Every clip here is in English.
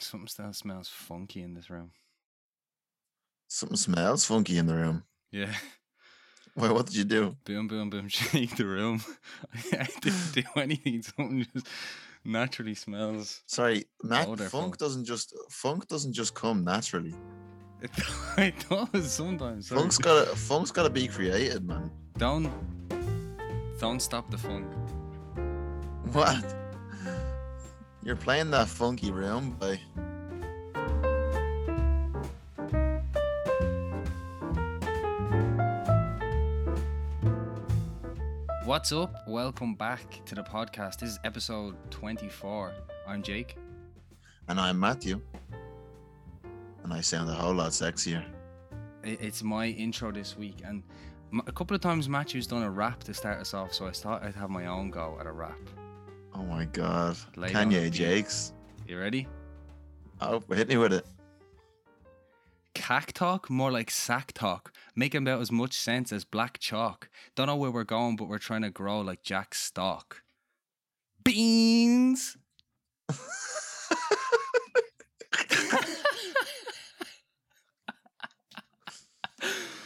Something smells funky in this room. Something smells funky in the room? Yeah. Wait, what did you do? Boom, boom, boom, shake the room. I didn't do anything. Something just naturally smells. Sorry, funk doesn't just come naturally. It does sometimes. Sorry. Funk's gotta be created, man. Don't stop the funk. What? You're playing that funky room, boy. What's up? Welcome back to the podcast. This is episode 24. I'm Jake. And I'm Matthew. And I sound a whole lot sexier. It's my intro this week. And a couple of times Matthew's done a rap to start us off, so I thought I'd have my own go at a rap. Oh my God. Kanye Jakes. You ready? Oh, hit me with it. Cack talk? More like sack talk. Making about as much sense as black chalk. Don't know where we're going, but we're trying to grow like Jack's stock. Beans!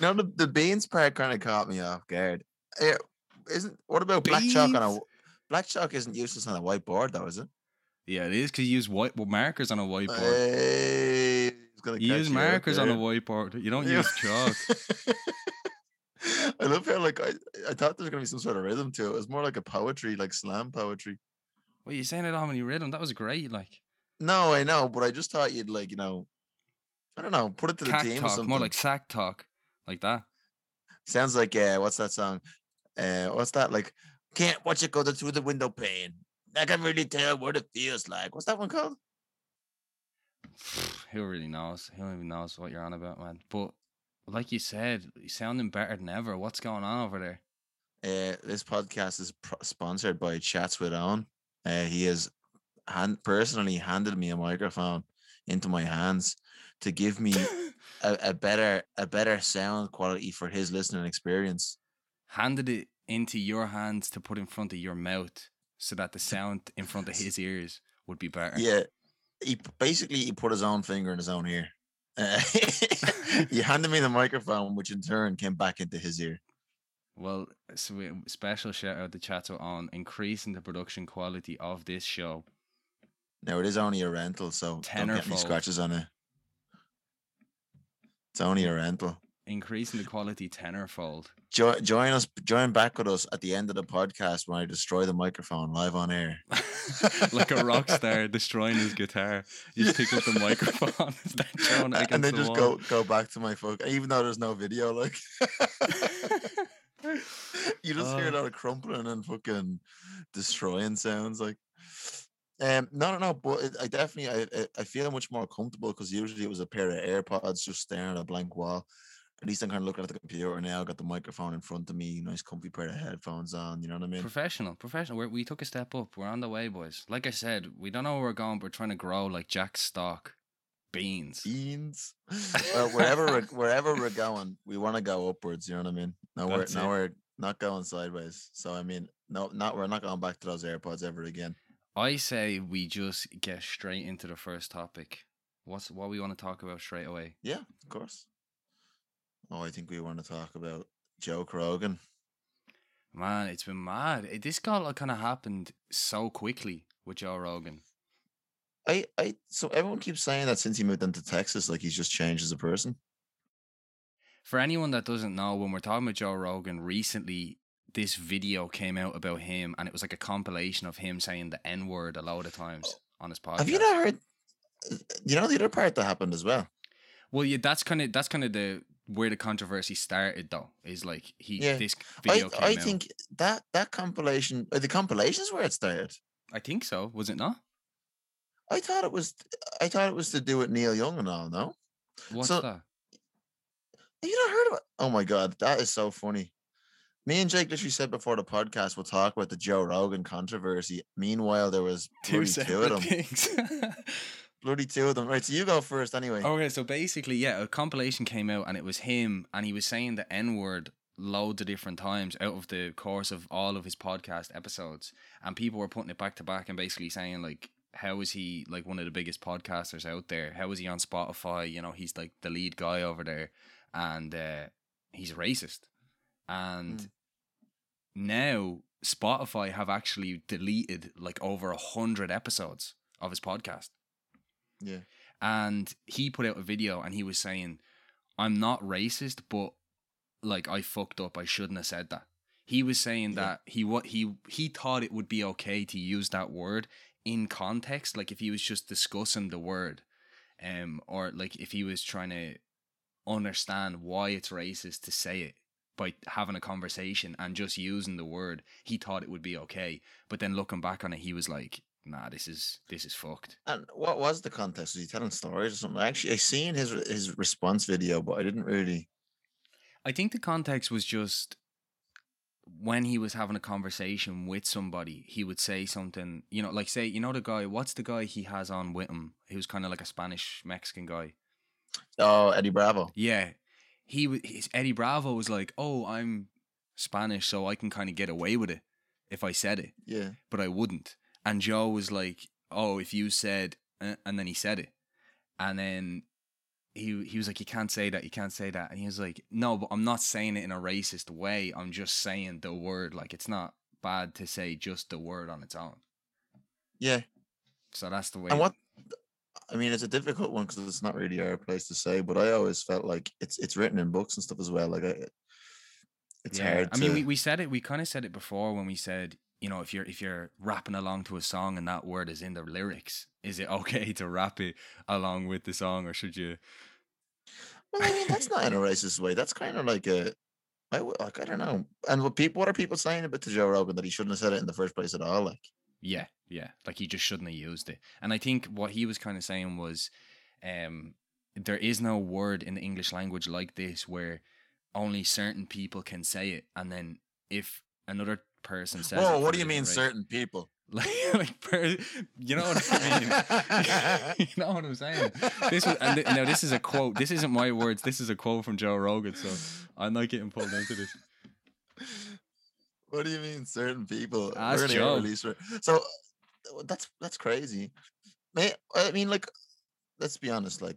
No, the beans part kind of caught me off guard. What about black beans? Chalk on a... Black chalk isn't useless on a whiteboard, though, is it? Yeah, it is, because you use white markers on a whiteboard. Hey, you use markers on a whiteboard. You don't use chalk. I love how, like, I thought there was going to be some sort of rhythm to it. It was more like a poetry, like slam poetry. Well, you're saying it on any rhythm. That was great, like. No, I know, but I just thought you'd, like, you know, I don't know, put it to the team or something. More like sack talk, like that. Sounds like, what's that song? What's that, like... Can't watch it go through the window pane. I can really tell what it feels like. What's that one called? Who really knows? Who even knows what you're on about, man? But like you said, you're sounding better than ever. What's going on over there? This podcast is sponsored by Chats with Owen. He has personally handed me a microphone into my hands to give me a better sound quality for his listening experience. Handed it into your hands to put in front of your mouth so that the sound in front of his ears would be better. Yeah. He put his own finger in his own ear. He handed me the microphone, which in turn came back into his ear. Well, so special shout out to Chato on increasing the production quality of this show. Now, it is only a rental, so don't get any scratches on it. It's only a rental. Increasing the quality tenfold. Join back with us at the end of the podcast when I destroy the microphone live on air. Like a rock star destroying his guitar. You just pick up the microphone and then just go back to my fuck. Even though there's no video, like you just hear a lot of crumpling and fucking destroying sounds, like. No, but I feel much more comfortable because usually it was a pair of AirPods just staring at a blank wall. At least I'm kind of looking at the computer now. I got the microphone in front of me, nice comfy pair of headphones on, you know what I mean? Professional. We took a step up. We're on the way, boys. Like I said, we don't know where we're going, but we're trying to grow like Jack's stock. Beans. Well, wherever we're going, we want to go upwards, you know what I mean? We're not going sideways. So, I mean, we're not going back to those AirPods ever again. I say we just get straight into the first topic. What's what we want to talk about straight away? Yeah, of course. Oh, I think we want to talk about Joe Rogan. Man, it's been mad. This all kind of happened so quickly with Joe Rogan. So everyone keeps saying that since he moved into Texas, like he's just changed as a person. For anyone that doesn't know, when we're talking about Joe Rogan recently, this video came out about him, and it was like a compilation of him saying the N-word a lot of times on his podcast. Have you not heard? You know the other part that happened as well. Well, yeah, that's kind of the where the controversy started, though. Is like this video came out. I think that compilation, the compilation is where it started. I think so. Was it not? I thought it was to do with Neil Young and all. No, what's that? Have you not heard of it? Oh my God, that is so funny. Me and Jake literally said before the podcast, we'll talk about the Joe Rogan controversy. Meanwhile, there was two of them. Bloody two of them. Right, so you go first anyway. Okay, so basically, a compilation came out and it was him and he was saying the N-word loads of different times out of the course of all of his podcast episodes. And people were putting it back to back and basically saying like how is he like one of the biggest podcasters out there? How is he on Spotify? You know, he's like the lead guy over there, and he's racist. And now Spotify have actually deleted like over 100 episodes of his podcast. Yeah. And he put out a video and he was saying, I'm not racist, but like I fucked up. I shouldn't have said that. He was saying that he thought it would be okay to use that word in context, like if he was just discussing the word, or like if he was trying to understand why it's racist to say it by having a conversation and just using the word, he thought it would be okay. But then looking back on it, he was like, nah, this is fucked. And what was the context? Was he telling stories or something? Actually, I seen his response video, but I didn't really. I think the context was just when he was having a conversation with somebody, he would say something, you know, like say, you know, the guy, what's the guy he has on with him? He was kind of like a Spanish Mexican guy. Oh, Eddie Bravo. Yeah. Eddie Bravo was like, oh, I'm Spanish, so I can kind of get away with it if I said it. Yeah. But I wouldn't. And Joe was like, oh, if you said, and then he said it. And then he was like, you can't say that. And he was like, no, but I'm not saying it in a racist way. I'm just saying the word. Like, it's not bad to say just the word on its own. Yeah. So that's the way. And it's a difficult one because it's not really our place to say, but I always felt like it's written in books and stuff as well. Like, it's hard to... I mean, we said it, we kind of said it before when we said, you know, if you're rapping along to a song and that word is in the lyrics, is it okay to rap it along with the song, or should you? Well, I mean, that's not in a racist way. That's kind of like I don't know. And what are people saying about Joe Rogan, that he shouldn't have said it in the first place at all? Like, yeah, like he just shouldn't have used it. And I think what he was kind of saying was, there is no word in the English language like this where only certain people can say it, and then if another person says, whoa, what do you mean certain people? You know what I mean? You know what I'm saying? Now this is a quote. This isn't my words. This is a quote from Joe Rogan, so I'm not getting pulled into this. What do you mean certain people? Ask Joe. So that's crazy. I mean, like, let's be honest. Like,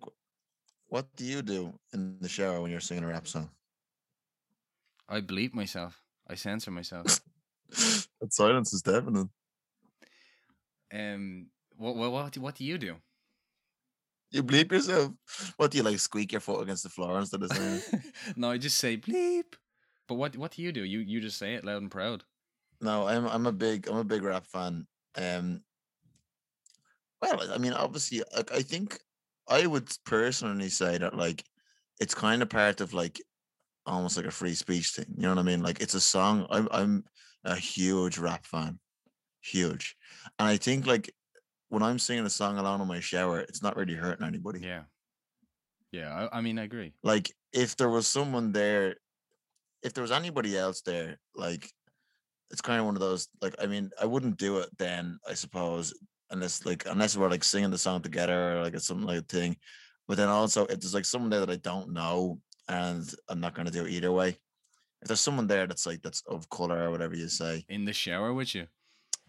what do you do in the shower when you're singing a rap song? I bleep myself. I censor myself. That silence is deafening. What do you do? You bleep yourself. What do you like? Squeak your foot against the floor instead of saying? No, I just say bleep. But what do? You just say it loud and proud. No, I'm a big rap fan. Well, I mean, obviously, like, I think I would personally say that like it's kind of part of like almost like a free speech thing. You know what I mean? Like, it's a song. I'm a huge rap fan. Huge. And I think like when I'm singing a song alone in my shower, it's not really hurting anybody. Yeah. Yeah. I mean, I agree. Like, if there was someone there, if there was anybody else there, like, it's kind of one of those, like, I mean, I wouldn't do it then, I suppose, unless we're like singing the song together or like it's something like a thing. But then also if there's like someone there that I don't know, and I'm not going to do it either way. If there's someone there that's of color or whatever you say. In the shower with you?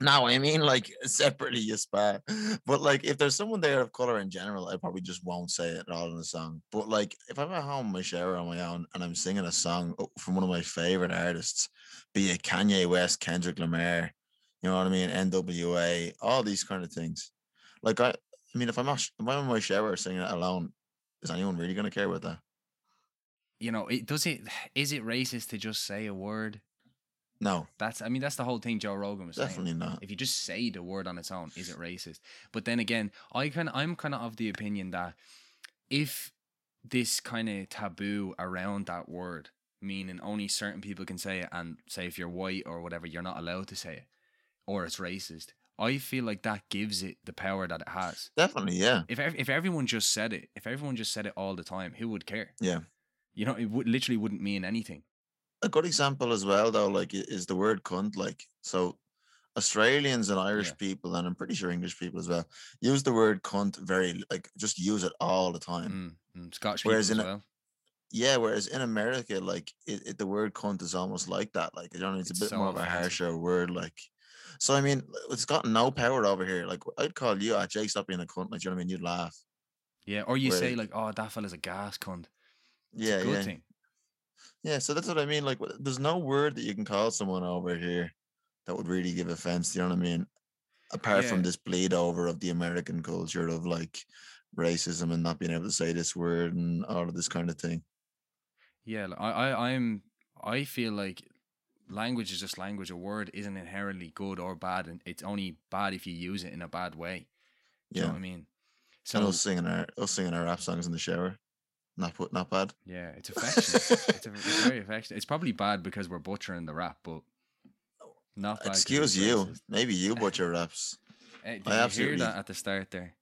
No, I mean like separately, you spat. But like if there's someone there of color in general, I probably just won't say it at all in the song. But like if I'm at home in my shower on my own and I'm singing a song from one of my favorite artists, be it Kanye West, Kendrick Lamar, you know what I mean, NWA, all these kind of things. Like, I mean, if I'm in my shower singing it alone, is anyone really going to care about that? You know, is it racist to just say a word? No. That's the whole thing Joe Rogan was saying. Definitely not. If you just say the word on its own, is it racist? But then again, I'm kind of the opinion that if this kind of taboo around that word, meaning only certain people can say it, and say if you're white or whatever, you're not allowed to say it, or it's racist, I feel like that gives it the power that it has. Definitely, yeah. If everyone just said it, all the time, who would care? Yeah. You know, it literally wouldn't mean anything. A good example as well, though, like, is the word cunt. Like, so Australians and Irish people, and I'm pretty sure English people as well, use the word cunt very, like, just use it all the time. Scottish people as well. Yeah, whereas in America, like, the word cunt is almost like that. Like, you know, it's a bit more of a harsher word, like. So I mean, it's got no power over here. Like, I'd call you out, Jake, stop being a cunt. Like, do you know what I mean? You'd laugh. Yeah, or you say like, "Oh, that fella's a gas cunt." It's a good thing. Yeah, so that's what I mean. Like, there's no word that you can call someone over here that would really give offense. You know what I mean? Apart from this bleed over of the American culture of like racism and not being able to say this word and all of this kind of thing. Yeah, I feel like language is just language. A word isn't inherently good or bad, and it's only bad if you use it in a bad way. Do you know what I mean? So and us singing our rap songs in the shower. Not bad. Yeah, it's affectionate. It's very affectionate. It's probably bad because we're butchering the rap, but not bad. Excuse you. Racist. Maybe you butcher raps. Did you hear that at the start there?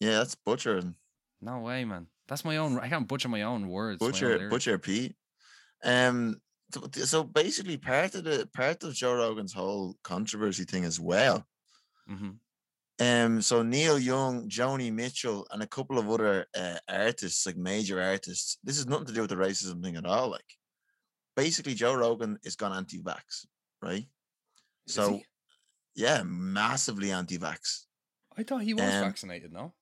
Yeah, that's butchering. No way, man. That's my own. I can't butcher my own words. Butcher Pete. So basically, part of Joe Rogan's whole controversy thing as well. Mm-hmm. So Neil Young, Joni Mitchell, and a couple of other artists, like major artists. This is nothing to do with the racism thing at all. Like, basically, Joe Rogan has gone anti-vax, right? So, yeah, massively anti-vax. I thought he was vaccinated, no?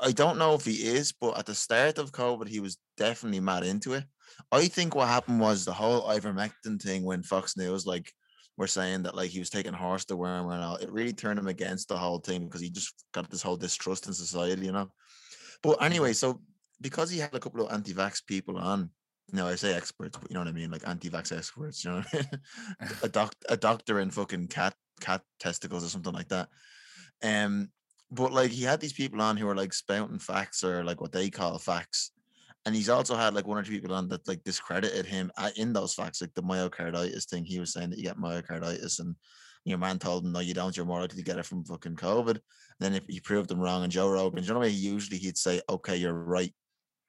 I don't know if he is, but at the start of COVID, he was definitely mad into it. I think what happened was the whole ivermectin thing when Fox News, like, were saying that like he was taking horse to worm and all. It really turned him against the whole thing because he just got this whole distrust in society, you know? But anyway, so because he had a couple of anti-vax people on, you know, I say experts, but you know what I mean? Like anti-vax experts, you know what I mean? A doctor in fucking cat testicles or something like that. But like he had these people on who were like spouting facts or like what they call facts. And he's also had like one or two people on that like discredited him in those facts, like the myocarditis thing. He was saying that you get myocarditis and your man told him, no, you don't. You're more likely to get it from fucking COVID. And then if he proved them wrong, and Joe Rogan, you know, usually he'd say, okay, you're right.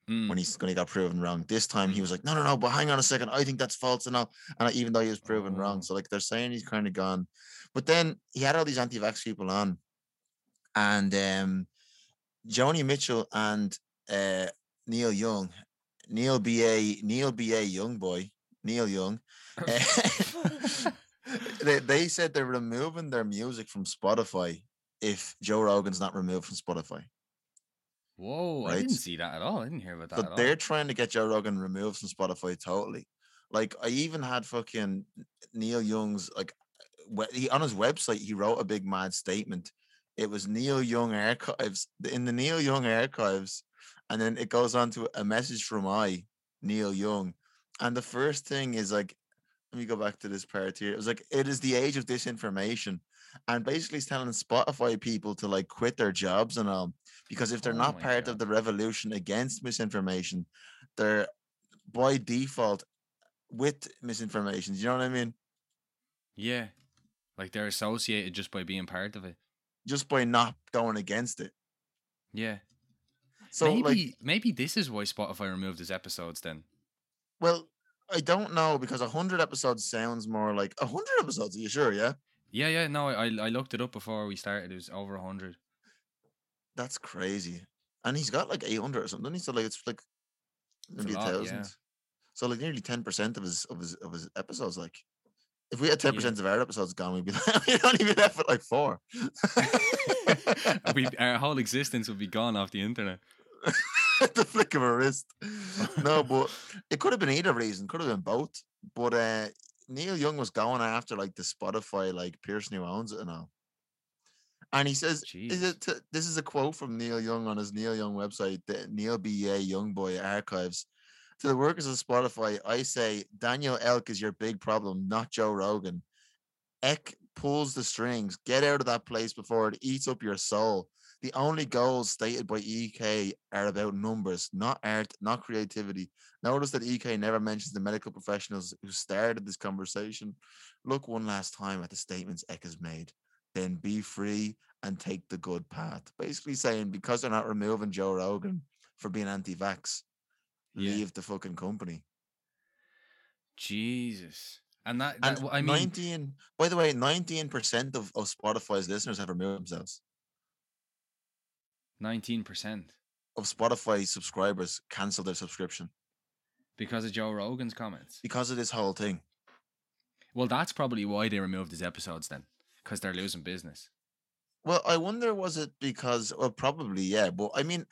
When he got proven wrong. This time he was like, no, but hang on a second. I think that's false and all. And even though he was proven wrong. So like they're saying he's kind of gone. But then he had all these anti-vax people on. And Joni Mitchell and Neil Young, Neil Young. They said they're removing their music from Spotify if Joe Rogan's not removed from Spotify. Whoa, right? I didn't see that at all. I didn't hear about that. But they're trying to get Joe Rogan removed from Spotify totally. Like, I even had fucking Neil Young's, like, on his website, he wrote a big mad statement. It was Neil Young Archives. In the Neil Young Archives, and then it goes on to a message from Neil Young. And the first thing is like, let me go back to this part here. It was like, it is the age of disinformation. And basically it's telling Spotify people to like quit their jobs and all, because if they're not part of the revolution against misinformation, they're by default with misinformation. Do you know what I mean? Yeah. Like they're associated just by being part of it. Just by not going against it. Yeah. So maybe this is why Spotify removed his episodes then. Well, I don't know, because 100 episodes sounds more like 100 episodes. Are you sure? Yeah. Yeah. No, I looked it up before we started. It was over 100. That's crazy. And he's got like 800 or something. So like it's like maybe 1,000. Yeah. So like nearly 10% of his episodes. Like if we had 10% of our episodes gone, we'd be like, we don't even have like 4. Our whole existence would be gone off the internet. The flick of a wrist. No, but it could have been either reason, could have been both. But Neil Young was going after like the Spotify, like Pearson who owns it and all. And he says, this is a quote from Neil Young on his Neil Young website, the Neil B.A. Youngboy Archives. To the workers of Spotify, I say Daniel Elk is your big problem, not Joe Rogan. Ek pulls the strings. Get out of that place before it eats up your soul. The only goals stated by EK are about numbers, not art, not creativity. Notice that EK never mentions the medical professionals who started this conversation. Look one last time at the statements Ek has made. Then be free and take the good path. Basically saying, because they're not removing Joe Rogan for being anti-vax, leave the fucking company. Jesus. And that and I mean, 19, by the way, 19% of Spotify's listeners have removed themselves. 19% of Spotify subscribers cancel their subscription because of Joe Rogan's comments, because of this whole thing. Well, that's probably why they removed his episodes then. because they're losing business. Well, I wonder, was it because, well, probably, yeah. But I mean,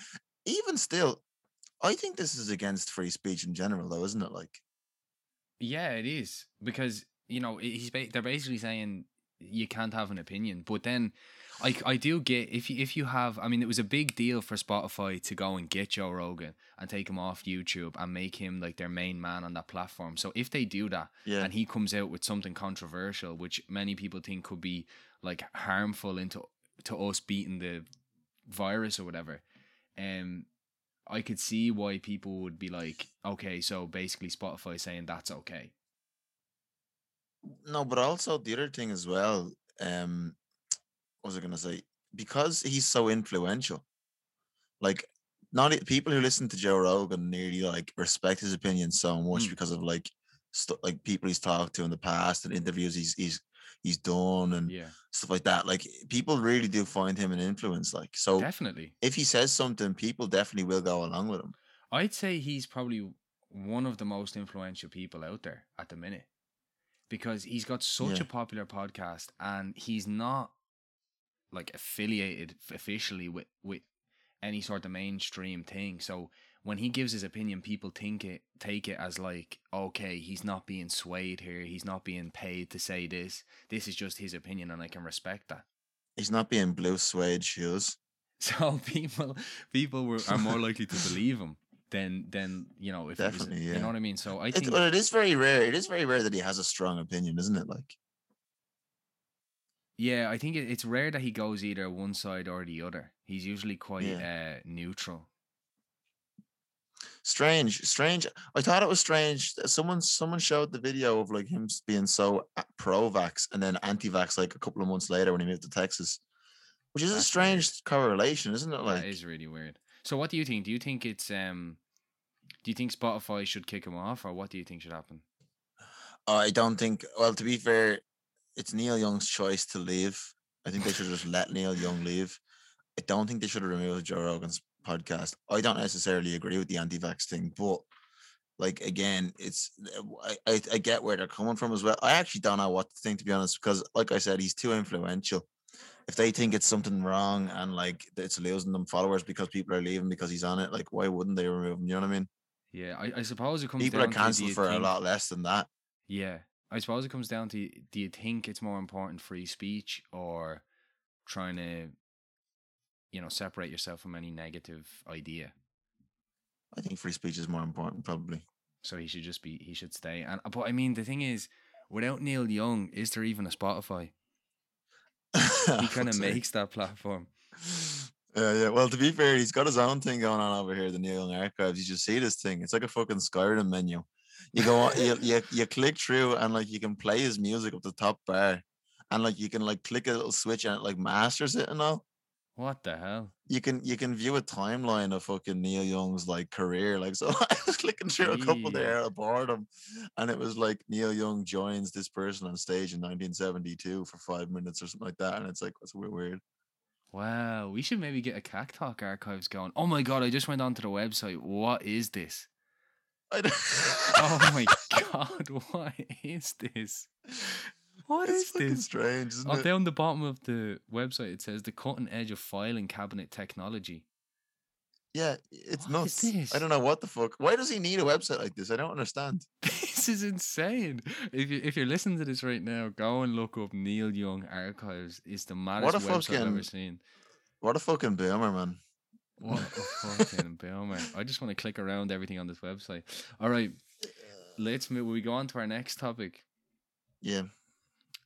even still, I think this is against free speech in general, though, isn't it? Like, yeah, it is, because, you know, they're basically saying you can't have an opinion. But then I do get, if you have, I mean, it was a big deal for Spotify to go and get Joe Rogan and take him off YouTube and make him like their main man on that platform. So if they do that, yeah, and he comes out with something controversial, which many people think could be like harmful to us beating the virus or whatever, I could see why people would be like, okay, so basically Spotify saying that's okay. No, but also the other thing as well, what was I going to say? Because he's so influential, like, not people who listen to Joe Rogan nearly like respect his opinion so much because of like people he's talked to in the past and interviews he's done and stuff like that. Like, people really do find him an influence. Like, so definitely, if he says something, people definitely will go along with him. I'd say he's probably one of the most influential people out there at the minute, because he's got such a popular podcast, and he's not like affiliated officially with any sort of mainstream thing. So when he gives his opinion, people take it as like, okay, he's not being swayed here. He's not being paid to say this. This is just his opinion, and I can respect that. He's not being blue suede shoes. So people are more likely to believe him than you know. If definitely, you know what I mean. So I think, well, it is very rare. It is very rare that he has a strong opinion, isn't it? Like, yeah, I think it's rare that he goes either one side or the other. He's usually quite neutral. Strange. I thought it was strange. Someone showed the video of like him being so pro-vax and then anti-vax like a couple of months later when he moved to Texas, which is a strange correlation, isn't it? Like, that is really weird. So what do you think? Do you think it's do you think Spotify should kick him off, or what do you think should happen? I don't think. Well, to be fair, it's Neil Young's choice to leave. I think they should just let Neil Young leave. I don't think they should have removed Joe Rogan's podcast. I don't necessarily agree with the anti-vax thing, but like, again, it's I get where they're coming from as well. I actually don't know what to think, to be honest, because like I said, he's too influential. If they think it's something wrong and like it's losing them followers because people are leaving because he's on it, like, why wouldn't they remove him? You know what I mean? Yeah, I suppose it comes people down are cancelled for a lot less than that. Yeah, I suppose it comes down to, do you think it's more important free speech or trying to, you know, separate yourself from any negative idea? I think free speech is more important, probably. So he should stay. And but I mean, the thing is, without Neil Young, is there even a Spotify? He kind of makes that platform. Yeah. Well, to be fair, he's got his own thing going on over here, the Neil Young Archives. You should see this thing. It's like a fucking Skyrim menu. You go on, you click through, and like you can play his music up the top bar, and like you can like click a little switch and it like masters it and all. What the hell? You can view a timeline of fucking Neil Young's like career. Like, so I was clicking through a couple there out of boredom, and it was like Neil Young joins this person on stage in 1972 for 5 minutes or something like that, and it's like, that's weird. Wow, we should maybe get a Cack Talk Archives going. Oh my god, I just went onto the website. What is this? Oh my god, what is this? What is this? Strange, isn't it? Down the bottom of the website, it says the cutting edge of filing cabinet technology. Yeah, it's nuts. I don't know what the fuck. Why does he need a website like this? I don't understand. This is insane. If you're listening to this right now, go and look up Neil Young Archives. It's the maddest website I've ever seen. What a fucking boomer, man. What a fucking boomer. I just want to click around everything on this website. All right, let's move. We go on to our next topic. Yeah.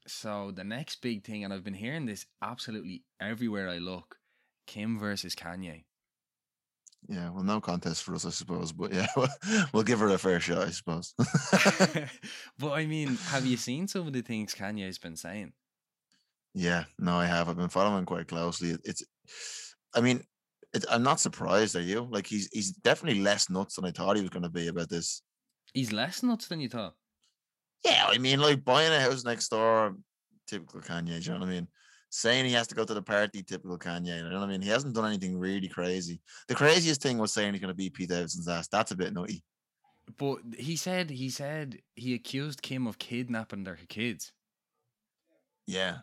So the next big thing, and I've been hearing this absolutely everywhere I look, Kim versus Kanye. Yeah, well, no contest for us, I suppose. But yeah, we'll give her a fair shot, I suppose. But I mean, have you seen some of the things Kanye's been saying? Yeah, no, I have. I've been following quite closely. I'm not surprised, are you? Like, he's definitely less nuts than I thought he was going to be about this. He's less nuts than you thought? Yeah, I mean, like, buying a house next door, typical Kanye, you know what I mean? Saying he has to go to the party, typical Kanye, you know what I mean? He hasn't done anything really crazy. The craziest thing was saying he's going to beat Pete Davidson's ass. That's a bit nutty. But he accused Kim of kidnapping their kids. Yeah.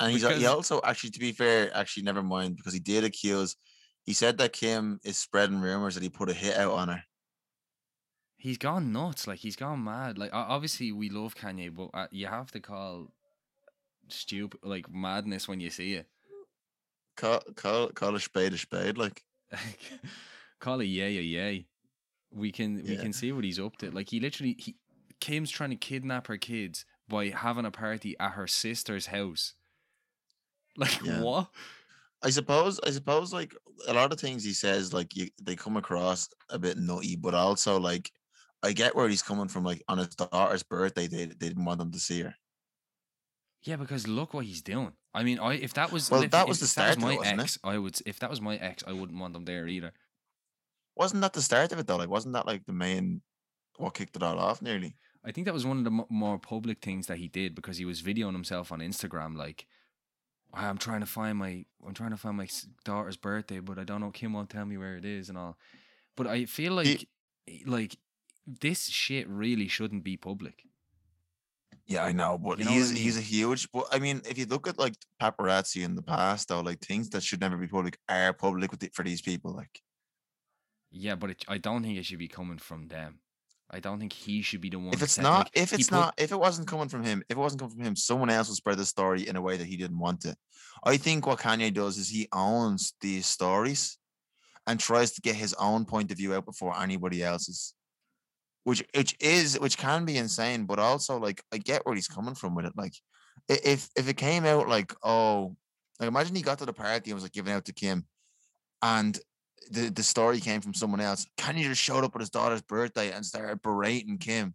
And he also, actually, to be fair, never mind, because he did accuse, he said that Kim is spreading rumors that he put a hit out on her. He's gone nuts. Like, he's gone mad. Like, obviously, we love Kanye, but you have to call stupid, like, madness when you see it. Call a spade a spade, like. Call a yay a yay. We can see what he's up to. Like, he literally, Kim's trying to kidnap her kids by having a party at her sister's house. Like, what? I suppose, like, a lot of things he says, like, they come across a bit nutty, but also, like, I get where he's coming from. Like, on his daughter's birthday, they didn't want them to see her. Yeah, because look what he's doing. I mean, if that was my ex, I wouldn't want them there either. Wasn't that the start of it though? Like, wasn't that like the main, what kicked it all off nearly? I think that was one of the more public things that he did, because he was videoing himself on Instagram, like, I'm trying to find my daughter's birthday, but I don't know. Kim won't tell me where it is and all. But I feel like this shit really shouldn't be public. Yeah, I know, but he's a huge. But I mean, if you look at like paparazzi in the past, though, like things that should never be public are public for these people, like. Yeah, but I don't think it should be coming from them. I don't think he should be the one. If it wasn't coming from him, someone else will spread the story in a way that he didn't want it. I think what Kanye does is he owns these stories and tries to get his own point of view out before anybody else's, which can be insane. But also, like, I get where he's coming from with it. Like, if it came out like, oh, like imagine he got to the party and was like giving out to Kim, and the story came from someone else. Kanye just showed up at his daughter's birthday and started berating Kim.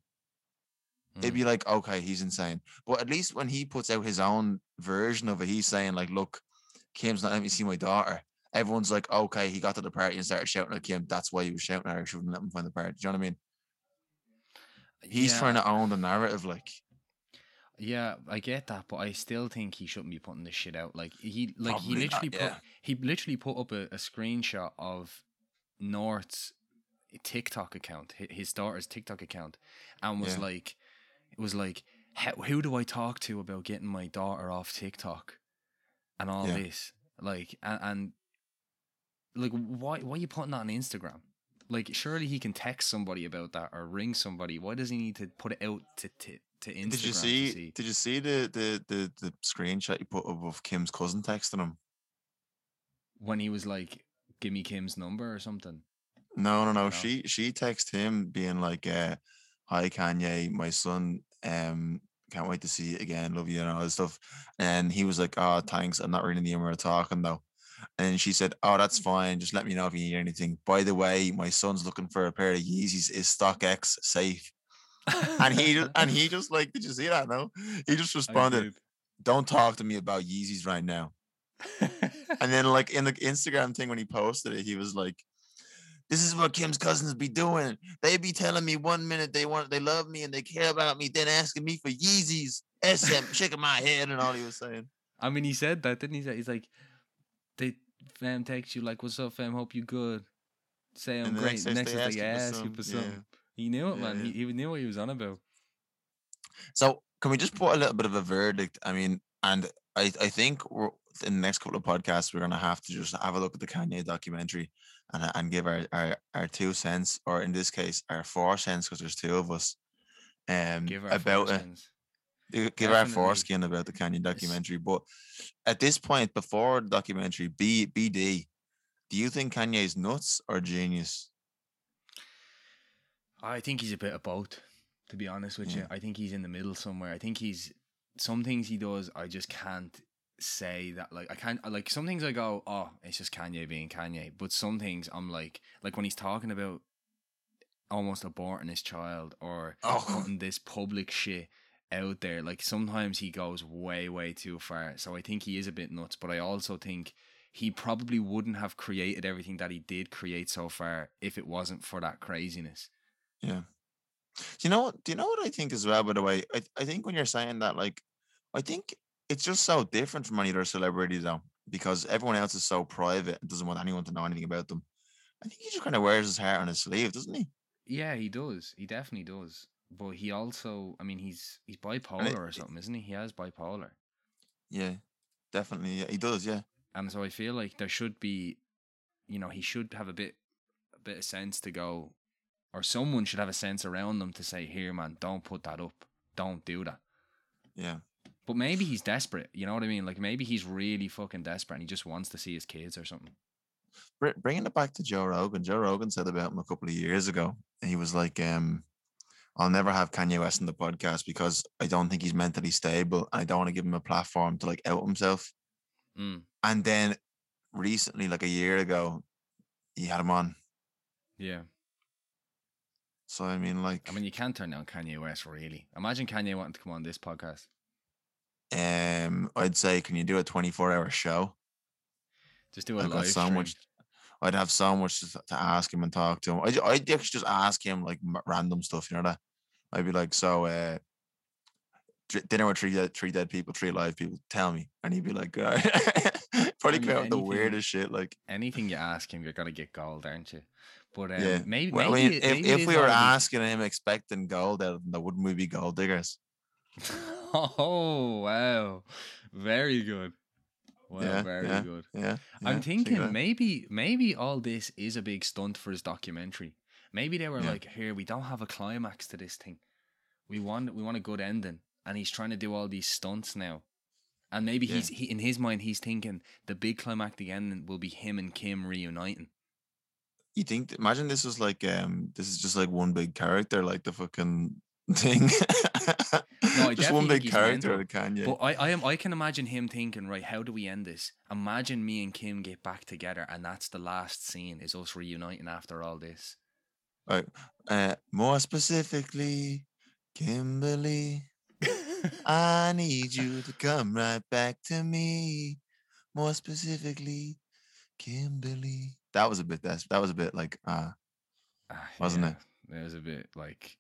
It'd be like, okay, he's insane. But at least when he puts out his own version of it, he's saying like, look, Kim's not letting me see my daughter. Everyone's like, okay, he got to the party and started shouting at Kim. That's why he was shouting at her. She wouldn't let him find the party. Do you know what I mean? He's trying to own the narrative, like. Yeah, I get that, but I still think he shouldn't be putting this shit out. Like, he literally put up a screenshot of North's TikTok account, his daughter's TikTok account, and was like, who do I talk to about getting my daughter off TikTok and all this? Like, and like, why are you putting that on Instagram? Like, surely he can text somebody about that or ring somebody. Why does he need to put it out to Instagram? Did you see the screenshot you put up of Kim's cousin texting him when he was like, "Give me Kim's number" or something? No. She texted him being like, "Hi Kanye, my son, can't wait to see you again. Love you," and all this stuff. And he was like, "Oh, thanks. I'm not really in the humor of talking though." And she said, "Oh, that's fine. Just let me know if you need anything. By the way, my son's looking for a pair of Yeezys. Is StockX safe?" and he just like, did you see that? No, he just responded, "Don't talk to me about Yeezys right now." And then like in the Instagram thing when he posted it, he was like, "This is what Kim's cousins be doing. They be telling me one minute they love me and they care about me, then asking me for Yeezys. SM shaking my head," and all he was saying. I mean, he said that, didn't he? He's like, "They fam text you like, 'What's up, fam? Hope you good. Say I'm great.' Next day they ask you for something." Yeah. He knew it, man. Yeah. He knew what he was on about. So, can we just put a little bit of a verdict? I mean, and I think in the next couple of podcasts, we're going to have to just have a look at the Kanye documentary and give our 2 cents, or in this case, our 4 cents, because there's two of us, give our foreskin about the Kanye documentary. But at this point, before the documentary, BD, do you think Kanye's nuts or genius? I think he's a bit of both, to be honest with you. I think he's in the middle somewhere. I think some things he does, I just can't say that. Like, I can't, like, some things I go, oh, it's just Kanye being Kanye. But some things I'm like when he's talking about almost aborting his child or putting this public shit out there, like, sometimes he goes way, way too far. So I think he is a bit nuts, but I also think he probably wouldn't have created everything that he did create so far if it wasn't for that craziness. Yeah. Do you know what I think as well, by the way? I think when you're saying that, like, I think it's just so different from any other celebrity, though, because everyone else is so private and doesn't want anyone to know anything about them. I think he just kind of wears his heart on his sleeve, doesn't he? Yeah, he does. He definitely does. But he also, I mean, he's bipolar or something, isn't he? He has bipolar. Yeah, definitely. Yeah, he does. Yeah. And so I feel like there should be, you know, he should have a bit of sense to go, or someone should have a sense around them to say, here, man, don't put that up. Don't do that. Yeah. But maybe he's desperate. You know what I mean? Like, maybe he's really fucking desperate and he just wants to see his kids or something. Bringing it back to Joe Rogan. Joe Rogan said about him a couple of years ago. He was like, I'll never have Kanye West on the podcast because I don't think he's mentally stable. I don't want to give him a platform to like out himself. Mm. And then recently, like a year ago, he had him on. Yeah. So, I mean, like... I mean, you can't turn down Kanye West, really. Imagine Kanye wanting to come on this podcast. I'd say, can you do a 24-hour show? Just do a live stream. I'd have so much to ask him and talk to him. I'd actually just ask him, like, random stuff, you know that? I'd be like, so, dinner with three dead people, three live people, tell me. And he'd be like, all right. Probably come out with the weirdest shit. Like, anything you ask him, you're going to get gold, aren't you? But yeah. Maybe if we were asking him expecting gold out of him, wouldn't we be gold diggers? Oh, wow. Very good. Wow, yeah, very good. Yeah, I'm thinking maybe all this is a big stunt for his documentary. Maybe they were like, here, we don't have a climax to this thing. We want a good ending. And he's trying to do all these stunts now. And maybe he's in his mind, he's thinking the big climactic ending will be him and Kim reuniting. You think, imagine this was like, this is just like one big character, like the fucking thing. No, just one big character of Kanye. But I can imagine him thinking, right, how do we end this? Imagine me and Kim get back together and that's the last scene is us reuniting after all this. All right. More specifically, Kimberly, I need you to come right back to me. More specifically, Kimberly. That was a bit wasn't it? It was a bit like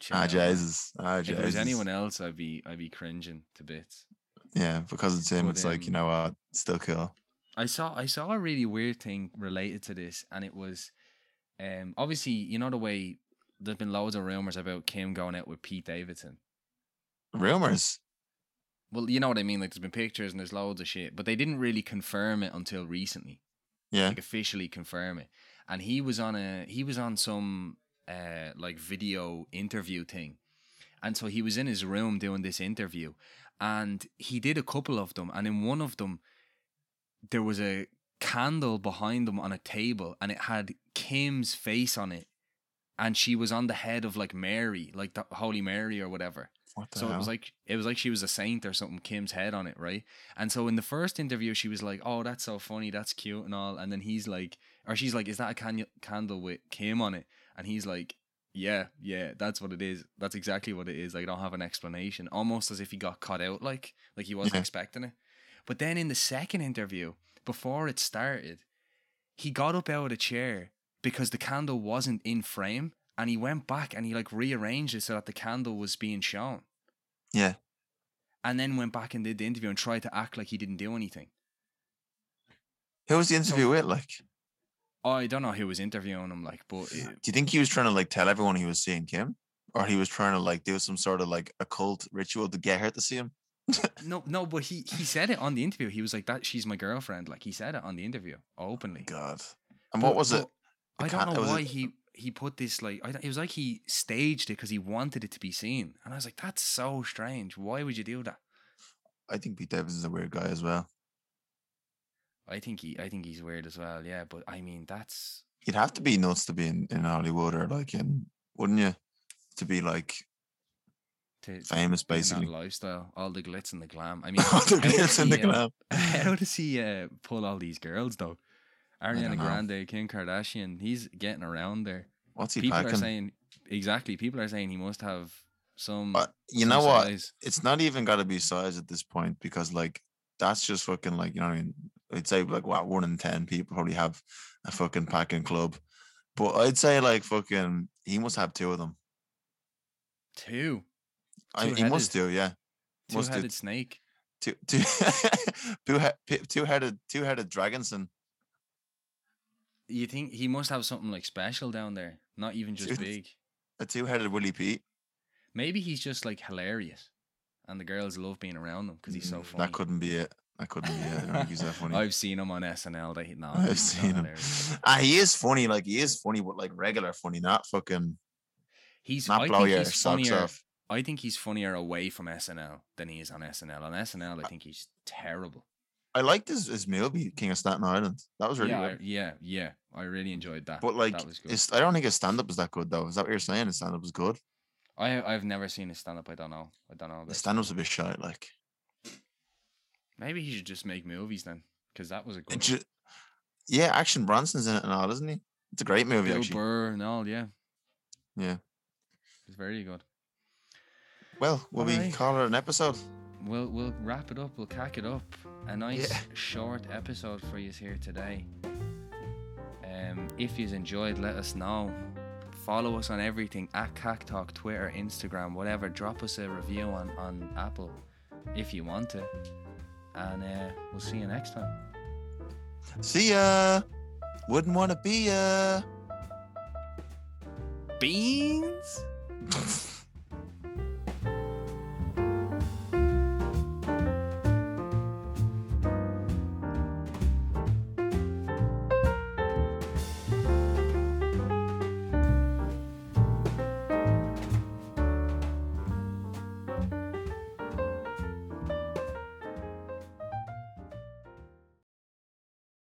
Jesus. If there was anyone else, I'd be cringing to bits. Yeah, because it's him, it's like, you know, still cool. I saw a really weird thing related to this, and it was obviously, you know, the way there's been loads of rumors about Kim going out with Pete Davidson. Rumors? Well, you know what I mean, like there's been pictures and there's loads of shit, but they didn't really confirm it until recently. Yeah, like officially confirm it. And he was on some like video interview thing, and so he was in his room doing this interview, and he did a couple of them, and in one of them there was a candle behind him on a table, and it had Kim's face on it, and she was on the head of like Mary, like the Holy Mary or whatever. What the hell? It was like she was a saint or something, Kim's head on it, right? And so in the first interview, she was like, oh, that's so funny, that's cute and all. And then he's like, or she's like, is that a candle with Kim on it? And he's like, yeah, that's what it is. That's exactly what it is. Like, I don't have an explanation. Almost as if he got caught out, like he wasn't expecting it. But then in the second interview, before it started, he got up out of the chair because the candle wasn't in frame. And he went back and he like rearranged it so that the candle was being shown. Yeah. And then went back and did the interview and tried to act like he didn't do anything. Who was the interview with? Like, I don't know who was interviewing him. Like, but do you think he was trying to like tell everyone he was seeing Kim, or he was trying to like do some sort of like occult ritual to get her to see him? No. But he said it on the interview. He was like, that she's my girlfriend. Like, he said it on the interview openly. God. And what was it? I don't know why he put this, like, it was like he staged it because he wanted it to be seen. And I was like, that's so strange. Why would you do that? I think Pete Davidson's a weird guy as well. I think he's weird as well, yeah. But I mean, that's... You'd have to be nuts to be in Hollywood, or like in... Wouldn't you? To be like... famous, basically. Lifestyle, all the glitz and the glam. I mean, all the glitz and the glam. How does he pull all these girls, though? Ariana Grande, Kim Kardashian, he's getting around there. What's he packing? People are saying he must have some. You know what? Size. It's not even got to be size at this point, because like that's just fucking like, you know what I mean. I'd say like what 1 in 10 people probably have a fucking packing club, but I'd say like fucking he must have 2 of them. 2. He must do, yeah. Two-headed snake. Two-headed dragonson. You think he must have something like special down there? Not even just big. A two-headed Willy Pete. Maybe he's just like hilarious. and the girls love being around him because he's so funny. That couldn't be it. That couldn't be it. I don't think he's that funny. I've seen him on SNL. I've seen him. He is funny. Like, he is funny, but like regular funny, not fucking. He's not blow your socks off. I think he's funnier away from SNL than he is on SNL. On SNL, I think he's terrible. I liked his movie, King of Staten Island. That was really good. Yeah. I really enjoyed that. But like, that was good. I don't think his stand-up is that good, though. Is that what you're saying? His stand-up is good? I've never seen his stand-up. I don't know. The stand-up's a bit shy, like. Maybe he should just make movies then, because that was a good one. Yeah, Action Bronson's in it and all, isn't he? It's a great movie, actually. Bill Burr and all, yeah. Yeah. It's very good. Well, will we call it an episode? We'll wrap it up. We'll cack it up. A nice short episode for you here today. If you've enjoyed, let us know. Follow us on everything at Cack Talk, Twitter, Instagram, whatever. Drop us a review on Apple if you want to. And we'll see you next time. See ya. Wouldn't want to be ya. Beans?